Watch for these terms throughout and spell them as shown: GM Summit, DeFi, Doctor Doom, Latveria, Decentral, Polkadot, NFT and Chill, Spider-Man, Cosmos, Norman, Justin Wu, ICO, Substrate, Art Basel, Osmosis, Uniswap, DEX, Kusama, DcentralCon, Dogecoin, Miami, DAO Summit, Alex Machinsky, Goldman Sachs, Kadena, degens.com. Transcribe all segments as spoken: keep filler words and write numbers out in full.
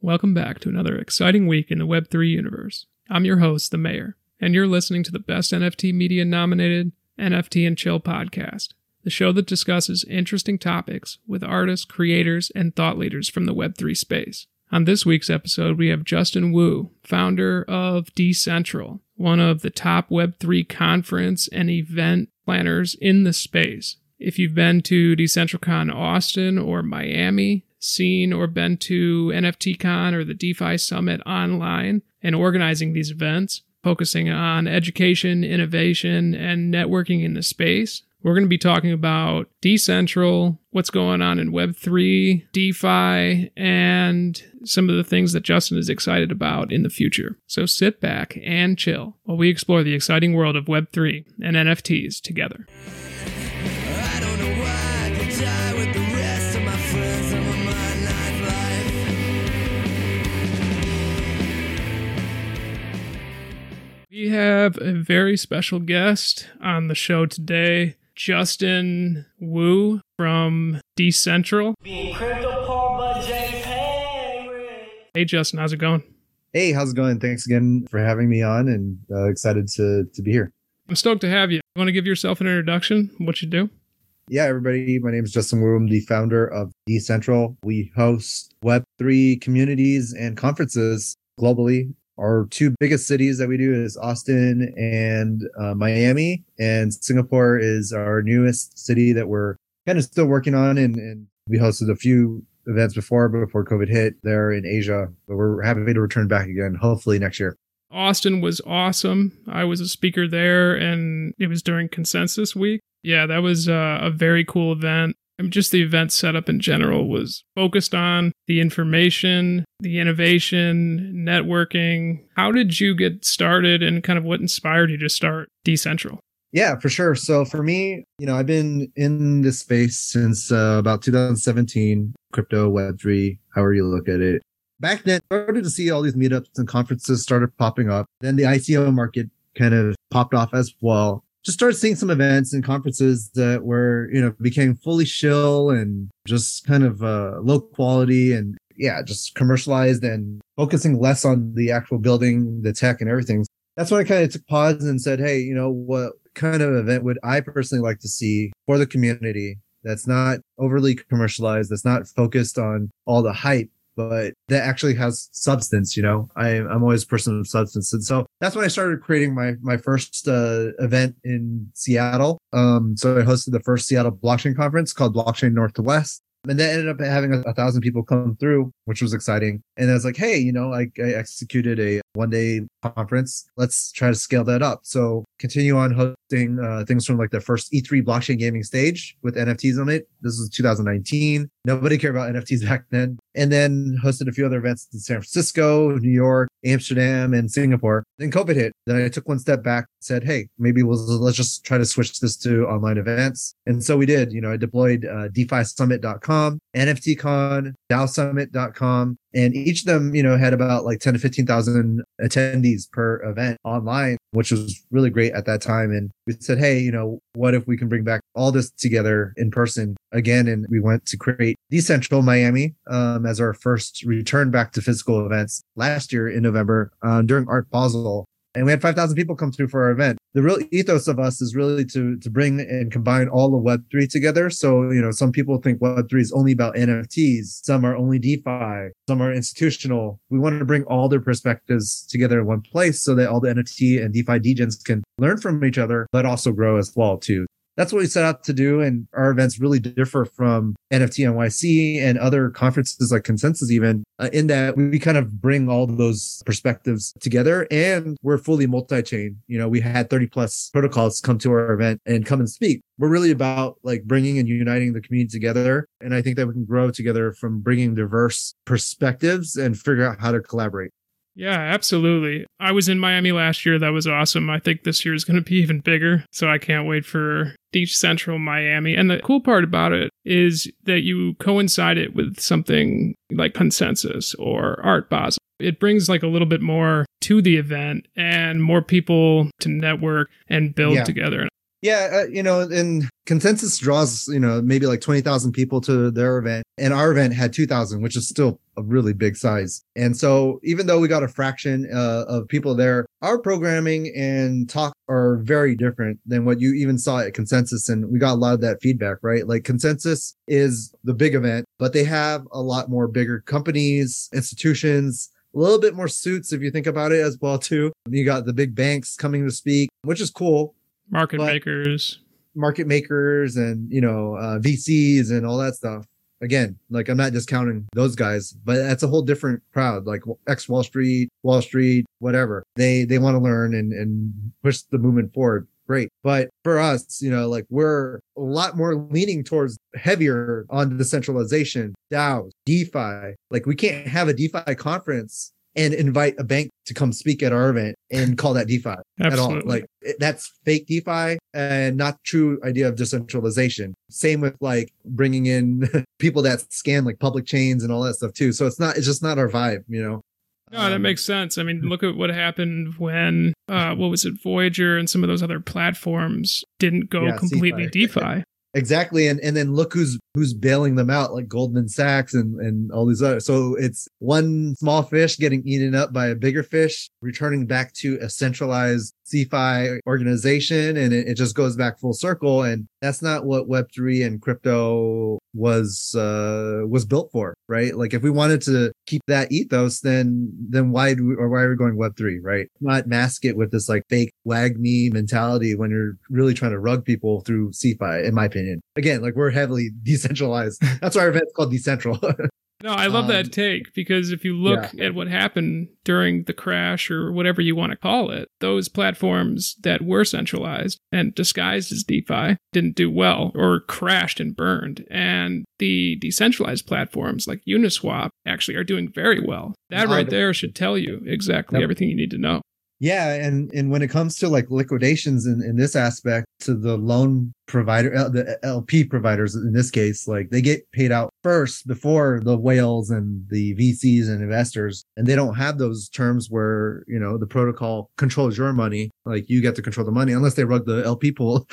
Welcome back to another exciting week in the web three universe. I'm your host, The Mayor, and you're listening to the Best N F T Media nominated N F T and Chill podcast, the show that discusses interesting topics with artists, creators, and thought leaders from the web three space. On this week's episode, we have Justin Wu, founder of Decentral, one of the top web three conference and event planners in the space. If you've been to DcentralCon Austin or Miami, seen or been to NFTCon or the DeFi Summit online and organizing these events, focusing on education, innovation, and networking in the space. We're going to be talking about Decentral, what's going on in web three, DeFi, and some of the things that Justin is excited about in the future. So sit back and chill while we explore the exciting world of web three and N F Ts together. I don't know why I could die with the rest of my friends. I'm on my night life. We have a very special guest on the show today, Justin Wu from Decentral. Hey, Justin, how's it going? Hey, how's it going? Thanks again for having me on, and uh, excited to, to be here. I'm stoked to have you. You want to give yourself an introduction, what you do? Yeah, everybody. My name is Justin Wu. I'm the founder of Decentral. We host web three communities and conferences globally. Our two biggest cities that we do is Austin and uh, Miami. And Singapore is our newest city that we're kind of still working on. And, and we hosted a few events before, before COVID hit there in Asia. But we're happy to return back again, hopefully next year. Austin was awesome. I was a speaker there, and it was during Consensus Week. Yeah, that was a, a very cool event. I mean, just the event setup in general was focused on the information, the innovation, networking. How did you get started, and kind of what inspired you to start Decentral? Yeah, for sure. So for me, you know, I've been in this space since uh, about two thousand seventeen, crypto, web three, however you look at it. Back then, I started to see all these meetups and conferences started popping up. Then the I C O market kind of popped off as well. Just started seeing some events and conferences that were, you know, became fully shill and just kind of uh, low quality and, yeah, just commercialized and focusing less on the actual building, the tech and everything. That's when I kind of took pause and said, hey, you know, what kind of event would I personally like to see for the community that's not overly commercialized, that's not focused on all the hype, but that actually has substance, you know? I, I'm always a person of substance. And so that's when I started creating my my first uh, event in Seattle. Um, so I hosted the first Seattle blockchain conference called Blockchain Northwest. And that ended up having a, a thousand people come through, which was exciting. And I was like, hey, you know, I, I executed a one-day conference. Let's try to scale that up. So continue on hosting uh, things from like the first E three blockchain gaming stage with N F Ts on it. This was two thousand nineteen. Nobody cared about N F Ts back then. And then hosted a few other events in San Francisco, New York, Amsterdam, and Singapore. Then COVID hit. Then I took one step back, said, hey, maybe we'll let's just try to switch this to online events. And so we did. You know, I deployed uh, DeFi Summit dot com, NFTCon, DAO Summit dot com. And each of them, you know, had about like ten to fifteen thousand attendees per event online, which was really great at that time. And we said, hey, you know, what if we can bring back all this together in person again? And we went to create Decentral Miami um, as our first return back to physical events last year in November um, during Art Basel. And we had five thousand people come through for our event. The real ethos of us is really to to bring and combine all of web three together. So, you know, some people think web three is only about N F Ts. Some are only DeFi. Some are institutional. We wanted to bring all their perspectives together in one place so that all the N F T and DeFi degens can learn from each other, but also grow as well, too. That's what we set out to do. And our events really differ from N F T N Y C and other conferences like Consensus even uh, in that we kind of bring all those perspectives together and we're fully multi-chain. You know, we had thirty plus protocols come to our event and come and speak. We're really about like bringing and uniting the community together. And I think that we can grow together from bringing diverse perspectives and figure out how to collaborate. Yeah, absolutely. I was in Miami last year. That was awesome. I think this year is going to be even bigger. So I can't wait for Decentral Miami. And the cool part about it is that you coincide it with something like Consensus or Art Basel. It brings like a little bit more to the event and more people to network and build yeah. together. Yeah, uh, you know, and Consensus draws, you know, maybe like twenty thousand people to their event. And our event had two thousand, which is still a really big size. And so even though we got a fraction uh, of people there, our programming and talk are very different than what you even saw at Consensus. And we got a lot of that feedback, right? Like Consensus is the big event, but they have a lot more bigger companies, institutions, a little bit more suits if you think about it as well, too. You got the big banks coming to speak, which is cool. Market makers, market makers and, you know, uh, V Cs and all that stuff. Again, like I'm not discounting those guys, but that's a whole different crowd, like ex Wall Street, Wall Street, whatever. They, they want to learn and, and push the movement forward. Great. But for us, you know, like we're a lot more leaning towards heavier on decentralization, DAOs, DeFi. Like we can't have a DeFi conference and invite a bank to come speak at our event and call that DeFi at all. Like that's fake DeFi and not true idea of decentralization. Same with like bringing in people that scan like public chains and all that stuff too. So it's not, it's just not our vibe, you know? No, that makes sense. I mean, look at what happened when, uh, what was it? Voyager and some of those other platforms didn't go yeah, completely DeFi. DeFi. Exactly. And and then look who's who's bailing them out, like Goldman Sachs and, and all these other. So it's one small fish getting eaten up by a bigger fish, returning back to a centralized DeFi organization. And it, it just goes back full circle. And that's not what Web three and crypto was uh, was built for, right? Like if we wanted to keep that ethos, then then why do we, or why are we going Web three, right? Not mask it with this like fake wag me mentality when you're really trying to rug people through DeFi, in my opinion. Again, like we're heavily decentralized. That's why our event's called Decentral. No, I love um, that take, because if you look yeah. at what happened during the crash or whatever you want to call it, those platforms that were centralized and disguised as DeFi didn't do well or crashed and burned. And the decentralized platforms like Uniswap actually are doing very well. That right there should tell you exactly everything you need to know. Yeah. And, and when it comes to like liquidations in, in this aspect to the loan provider, the L P providers in this case, like they get paid out first before the whales and the V Cs and investors. And they don't have those terms where, you know, the protocol controls your money. Like you get to control the money unless they rug the L P pool.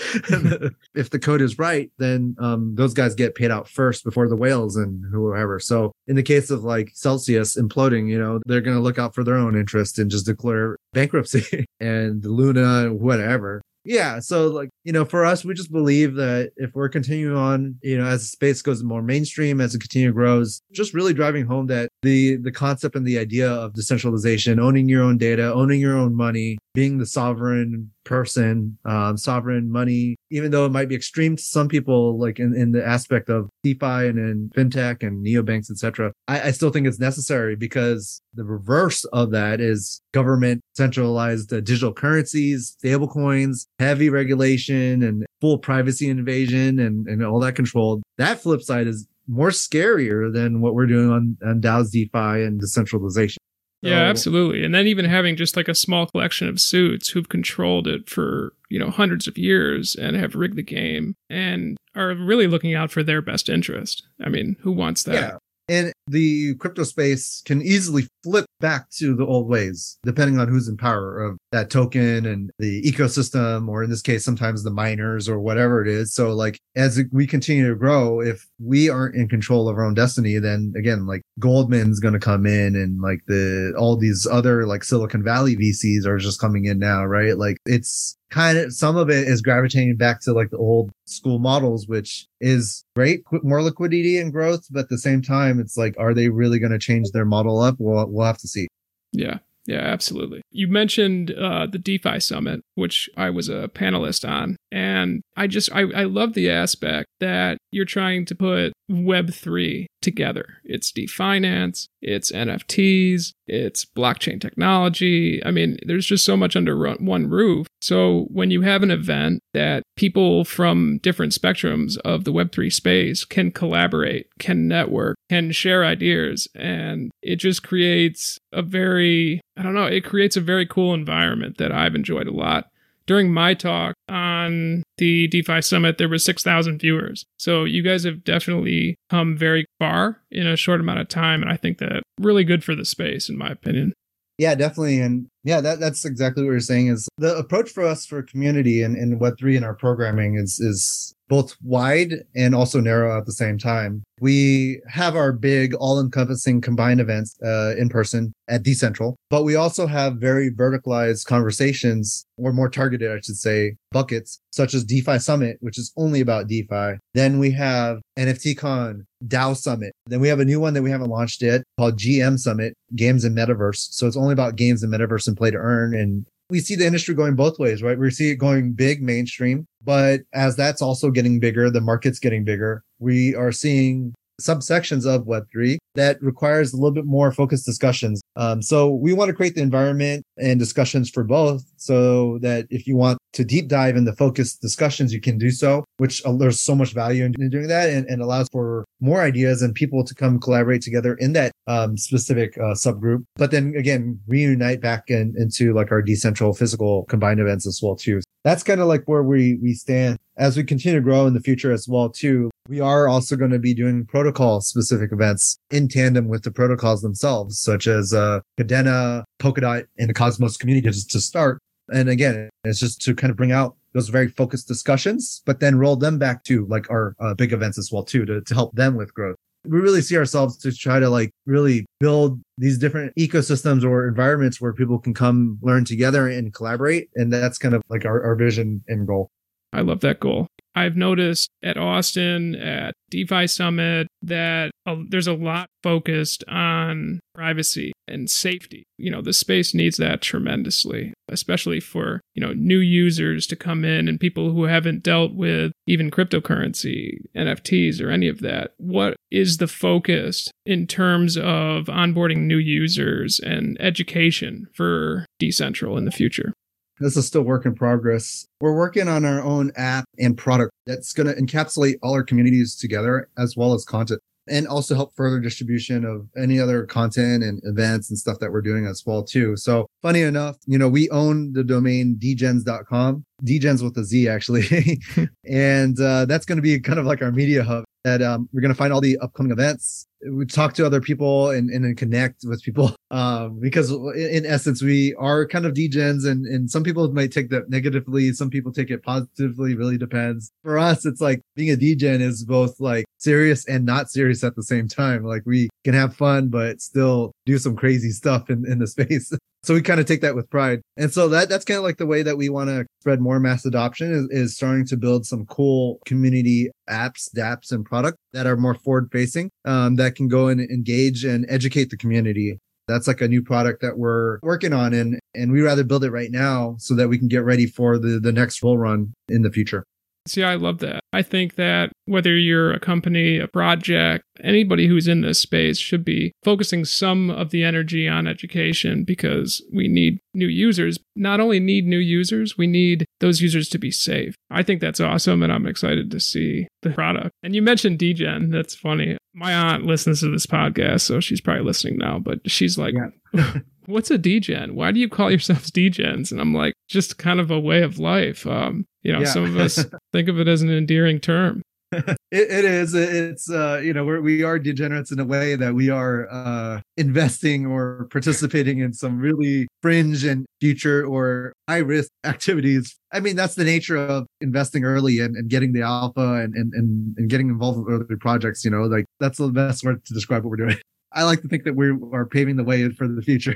If the code is right, then um, those guys get paid out first before the whales and whoever. So in the case of like Celsius imploding, you know, they're going to look out for their own interest and just declare bankruptcy and Luna, whatever. Yeah. So like, you know, for us, we just believe that if we're continuing on, you know, as the space goes more mainstream, as it continues to grow, just really driving home that the, the concept and the idea of decentralization, owning your own data, owning your own money, being the sovereign person, um, sovereign money, even though it might be extreme to some people, like in, in the aspect of DeFi and, and fintech and neobanks, et cetera, I, I still think it's necessary, because the reverse of that is government centralized uh, digital currencies, stable coins, heavy regulation and full privacy invasion and, and all that control. That flip side is more scarier than what we're doing on, on DAO's DeFi and decentralization. Yeah, absolutely. And then even having just like a small collection of suits who've controlled it for, you know, hundreds of years and have rigged the game and are really looking out for their best interest. I mean, who wants that? Yeah. And the crypto space can easily flip back to the old ways, depending on who's in power of that token and the ecosystem, or in this case, sometimes the miners or whatever it is. So like, as we continue to grow, if we aren't in control of our own destiny, then again, like Goldman's going to come in, and like the, all these other like Silicon Valley V Cs are just coming in now, right? Like it's kind of, some of it is gravitating back to like the old school models, which is great, more liquidity and growth. But at the same time, it's like, are they really going to change their model up? We'll, we'll have to see. Yeah. Yeah, absolutely. You mentioned uh, the DeFi Summit, which I was a panelist on. And I just, I, I love the aspect that you're trying to put Web three together. It's DeFinance, it's N F Ts, it's blockchain technology. I mean, there's just so much under one roof. So when you have an event that people from different spectrums of the Web three space can collaborate, can network, can share ideas, and it just creates a very, I don't know, it creates a very cool environment that I've enjoyed a lot. During my talk on the DeFi Summit, there were six thousand viewers. So you guys have definitely come very far in a short amount of time. And I think that really good for the space, in my opinion. Yeah, definitely. And yeah, that, that's exactly what you're saying is the approach for us for community and, and Web three and our programming is is both wide and also narrow at the same time. We have our big all-encompassing combined events uh, in person at Decentral, but we also have very verticalized conversations, or more targeted, I should say, buckets, such as DeFi Summit, which is only about DeFi. Then we have NFTCon, DAO Summit. Then we have a new one that we haven't launched yet called G M Summit, Games and Metaverse. So it's only about games and metaverse and play to earn. And we see the industry going both ways, right? We see it going big mainstream, but as that's also getting bigger, the market's getting bigger. We are seeing subsections of Web three that requires a little bit more focused discussions. Um, so we want to create the environment and discussions for both so that if you want to deep dive into focused discussions, you can do so, which uh, there's so much value in, in doing that and, and allows for more ideas and people to come collaborate together in that um, specific uh, subgroup. But then again, reunite back in, into like our decentral physical combined events as well too. That's kind of like where we, we stand as we continue to grow in the future as well too. We are also going to be doing protocol specific events in tandem with the protocols themselves, such as uh, Kadena, Polkadot, and the Cosmos communities to start. And again, it's just to kind of bring out those very focused discussions, but then roll them back to like our uh, big events as well too, to, to help them with growth. We really see ourselves to try to like really build these different ecosystems or environments where people can come learn together and collaborate. And that's kind of like our, our vision and goal. I love that goal. I've noticed at Austin, at DeFi Summit, that uh, there's a lot focused on privacy and safety. You know, the space needs that tremendously, especially for, you know, new users to come in and people who haven't dealt with even cryptocurrency, N F Ts, or any of that. What is the focus in terms of onboarding new users and education for Decentral in the future? This is still work in progress. We're working on our own app and product that's going to encapsulate all our communities together, as well as content, and also help further distribution of any other content and events and stuff that we're doing as well too. So funny enough, you know, we own the domain degens dot com, degens with a Z actually. and uh, that's going to be kind of like our media hub that um, we're going to find all the upcoming events. We talk to other people and, and, and connect with people uh, because in, in essence, we are kind of degens and, and some people might take that negatively. Some people take it positively, really depends. For us, it's like being a degen is both like serious and not serious at the same time. Like we can have fun, but still do some crazy stuff in, in the space. So we kind of take that with pride. And so that that's kind of like the way that we want to spread more mass adoption is, is starting to build some cool community apps, dApps, and products that are more forward-facing um, that can go and engage and educate the community. That's like a new product that we're working on, and, and we'd rather build it right now so that we can get ready for the, the next bull run in the future. See, I love that. I think that whether you're a company, a project, anybody who's in this space should be focusing some of the energy on education because we need new users. Not only need new users, we need those users to be safe. I think that's awesome, and I'm excited to see the product. And you mentioned degen. That's funny. My aunt listens to this podcast, so she's probably listening now, but she's like... Yeah. What's a degen? Why do you call yourselves degens? And I'm like, just kind of a way of life. Um, you know, yeah. Some of us think of it as an endearing term. it, it is. It's, uh, you know, we're, we are degenerates in a way that we are uh, investing or participating in some really fringe and future or high risk activities. I mean, that's the nature of investing early and, and getting the alpha and, and, and, and getting involved with other projects. You know, like that's the best word to describe what we're doing. I like to think that we are paving the way for the future.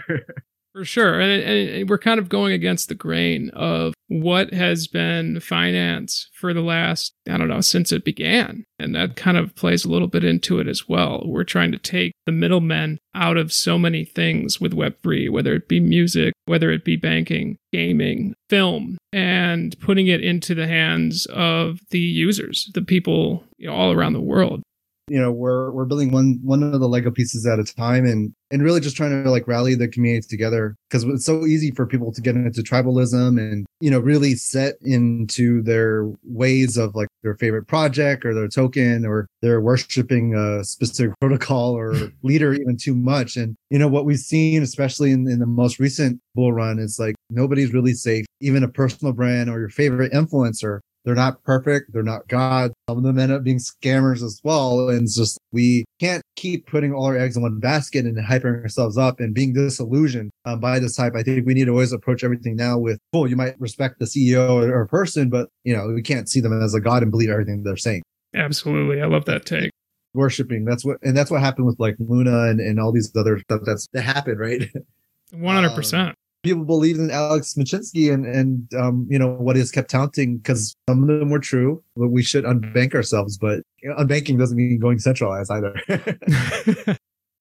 For sure. And, and we're kind of going against the grain of what has been finance for the last, I don't know, since it began. And that kind of plays a little bit into it as well. We're trying to take the middlemen out of so many things with Web three, whether it be music, whether it be banking, gaming, film, and putting it into the hands of the users, the people, you know, all around the world. You know, we're we're building one one of the Lego pieces at a time and and really just trying to like rally the community together because it's so easy for people to get into tribalism and, you know, really set into their ways of like their favorite project or their token or they're worshiping a specific protocol or leader even too much. And, you know, what we've seen, especially in, in the most recent bull run, is like nobody's really safe, even a personal brand or your favorite influencer. They're not perfect. They're not God. Some of them end up being scammers as well. And it's just, we can't keep putting all our eggs in one basket and hyping ourselves up and being disillusioned uh, by this hype. I think we need to always approach everything now with, cool, you might respect the C E O or, or person, but you know, we can't see them as a god and believe everything they're saying. Absolutely. I love that take. Worshipping. That's what, and that's what happened with like Luna and, and all these other stuff that's that happened, right? one hundred percent. Um, people believed in Alex Machinsky and, and um, you know, what he has kept touting, because some of them were true, but we should unbank ourselves. But you know, unbanking doesn't mean going centralized either.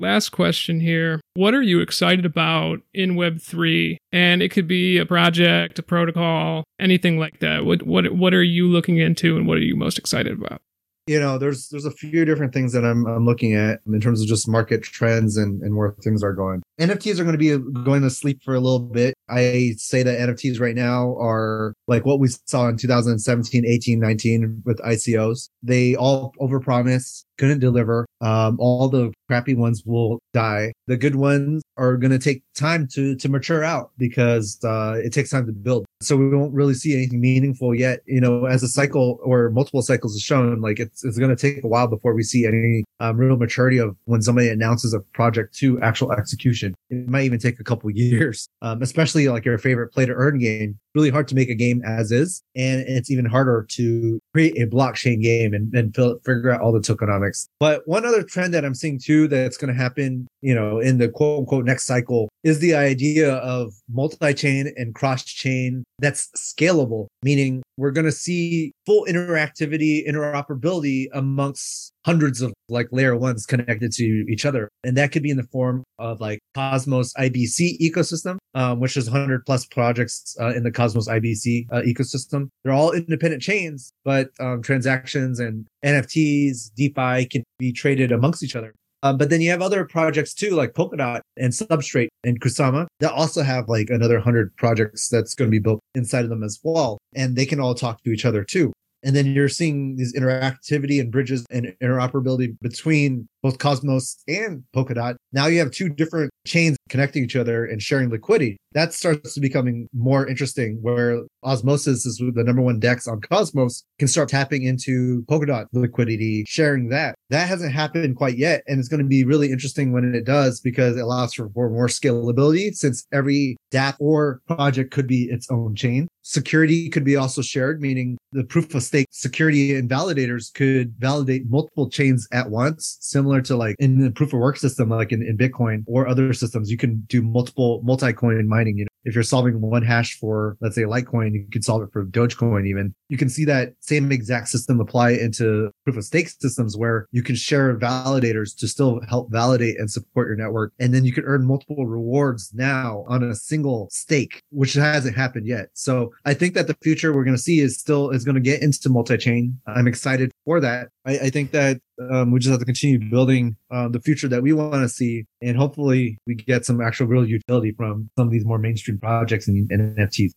Last question here. What are you excited about in Web three? And it could be a project, a protocol, anything like that. What what what are you looking into and what are you most excited about? You know, there's there's a few different things that I'm I'm looking at in terms of just market trends and, and where things are going. N F Ts are going to be going to sleep for a little bit. I say that N F Ts right now are like what we saw in two thousand seventeen, eighteen, nineteen with I C Os. They all overpromised, couldn't deliver. Um, all the crappy ones will die. The good ones are going to take time to to mature out because uh, it takes time to build. So we won't really see anything meaningful yet, you know, as a cycle or multiple cycles has shown, like it's, it's going to take a while before we see any um, real maturity of when somebody announces a project to actual execution. It might even take a couple years, um, especially like your favorite play to earn game. Really hard to make a game as is. And it's even harder to create a blockchain game and, and fill, figure out all the tokenomics. But one other trend that I'm seeing too, that's going to happen, you know, in the quote unquote next cycle is the idea of multi-chain and cross-chain that's scalable, meaning we're going to see full interactivity, interoperability amongst hundreds of like layer ones connected to each other. And that could be in the form of like Cosmos I B C ecosystem, um, which is one hundred plus projects uh, in the Cosmos I B C uh, ecosystem. They're all independent chains, but um, transactions and N F Ts, DeFi can be traded amongst each other. Um, but then you have other projects too, like Polkadot and Substrate and Kusama that also have like another one hundred projects that's going to be built inside of them as well. And they can all talk to each other too. And then you're seeing these interactivity and bridges and interoperability between both Cosmos and Polkadot. Now you have two different chains connecting each other and sharing liquidity. That starts to becoming more interesting, where Osmosis is the number one DEX on Cosmos, can start tapping into Polkadot liquidity, sharing that. That hasn't happened quite yet. And it's going to be really interesting when it does, because it allows for more, more scalability, since every dApp or project could be its own chain. Security could be also shared, meaning the proof of stake security and validators could validate multiple chains at once, similar to like in the proof of work system, like in, in Bitcoin or other systems. You can do multiple multi-coin mining. You know, if you're solving one hash for, let's say, Litecoin, you could solve it for Dogecoin even. You can see that same exact system apply into proof of stake systems, where you can share validators to still help validate and support your network. And then you can earn multiple rewards now on a single stake, which hasn't happened yet. So I think that the future we're going to see is still is going to get into multi-chain. I'm excited for that. I, I think that um, we just have to continue building uh, the future that we want to see, and hopefully we get some actual real utility from some of these more mainstream projects and, and N F Ts.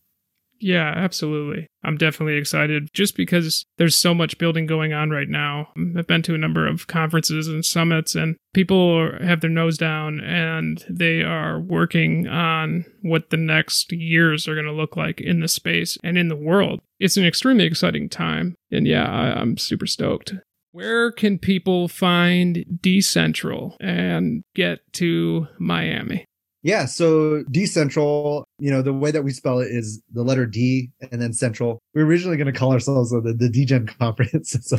Yeah, absolutely. I'm definitely excited just because there's so much building going on right now. I've been to a number of conferences and summits, and people are, have their nose down and they are working on what the next years are going to look like in the space and in the world. It's an extremely exciting time. And yeah, I, I'm super stoked. Where can people find Decentral and get to Miami? Yeah, so Decentral, you know, the way that we spell it is the letter D and then Central. We were originally going to call ourselves the, the DGen Conference. So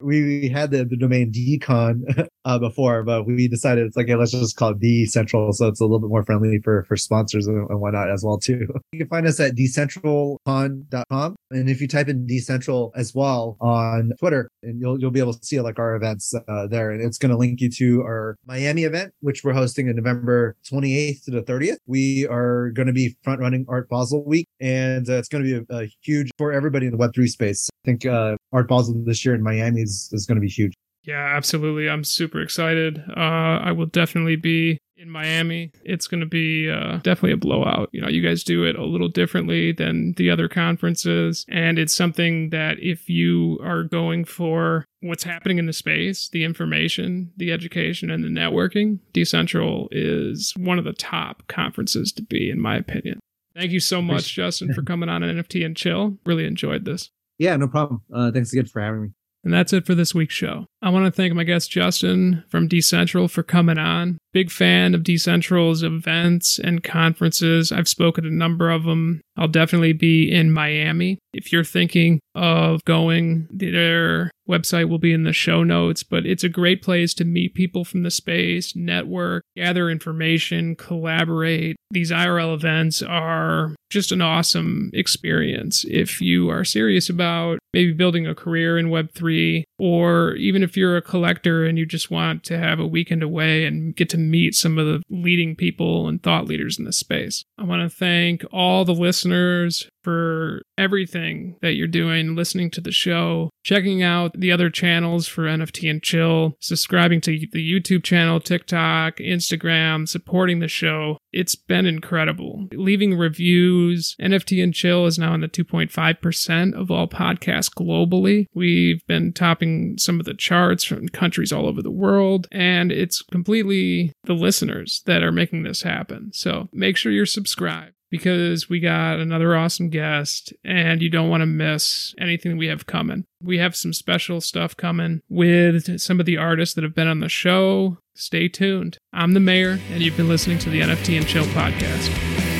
we, we had the, the domain DCon uh, before, but we decided it's like, hey, let's just call it Decentral. So it's a little bit more friendly for, for sponsors and, and whatnot as well, too. You can find us at decentral con dot com. And if you type in Decentral as well on Twitter, and you'll you'll be able to see like our events uh, there. And it's going to link you to our Miami event, which we're hosting on November twenty-eighth to the thirtieth. We are going to be front running Art Basel week, and uh, it's going to be a, a huge for everybody in the Web three space. I think uh, Art Basel this year in Miami is, is going to be huge. Yeah, absolutely. I'm super excited. Uh, I will definitely be in Miami. It's going to be uh, definitely a blowout. You know, you guys do it a little differently than the other conferences. And it's something that if you are going for what's happening in the space, the information, the education, and the networking, Decentral is one of the top conferences to be, in my opinion. Thank you so much, Justin, for coming on N F T and Chill. Really enjoyed this. Yeah, no problem. Uh, thanks again for having me. And that's it for this week's show. I want to thank my guest, Justin from Decentral, for coming on. Big fan of Decentral's events and conferences. I've spoken at a number of them. I'll definitely be in Miami. If you're thinking of going, their website will be in the show notes, but it's a great place to meet people from the space, network, gather information, collaborate. These I R L events are just an awesome experience. If you are serious about maybe building a career in web three, or even if you're a collector and you just want to have a weekend away and get to meet some of the leading people and thought leaders in this space. I want to thank all the listeners for everything that you're doing, listening to the show, checking out the other channels for N F T and Chill, subscribing to the YouTube channel, TikTok, Instagram, supporting the show. It's been incredible. Leaving reviews. N F T and Chill is now in the two point five percent of all podcasts globally. We've been topping some of the charts from countries all over the world, and it's completely the listeners that are making this happen. So make sure you're subscribed, because we got another awesome guest and you don't want to miss anything we have coming. We have some special stuff coming with some of the artists that have been on the show. Stay tuned. I'm the Mayor, and you've been listening to the N F T and Chill podcast.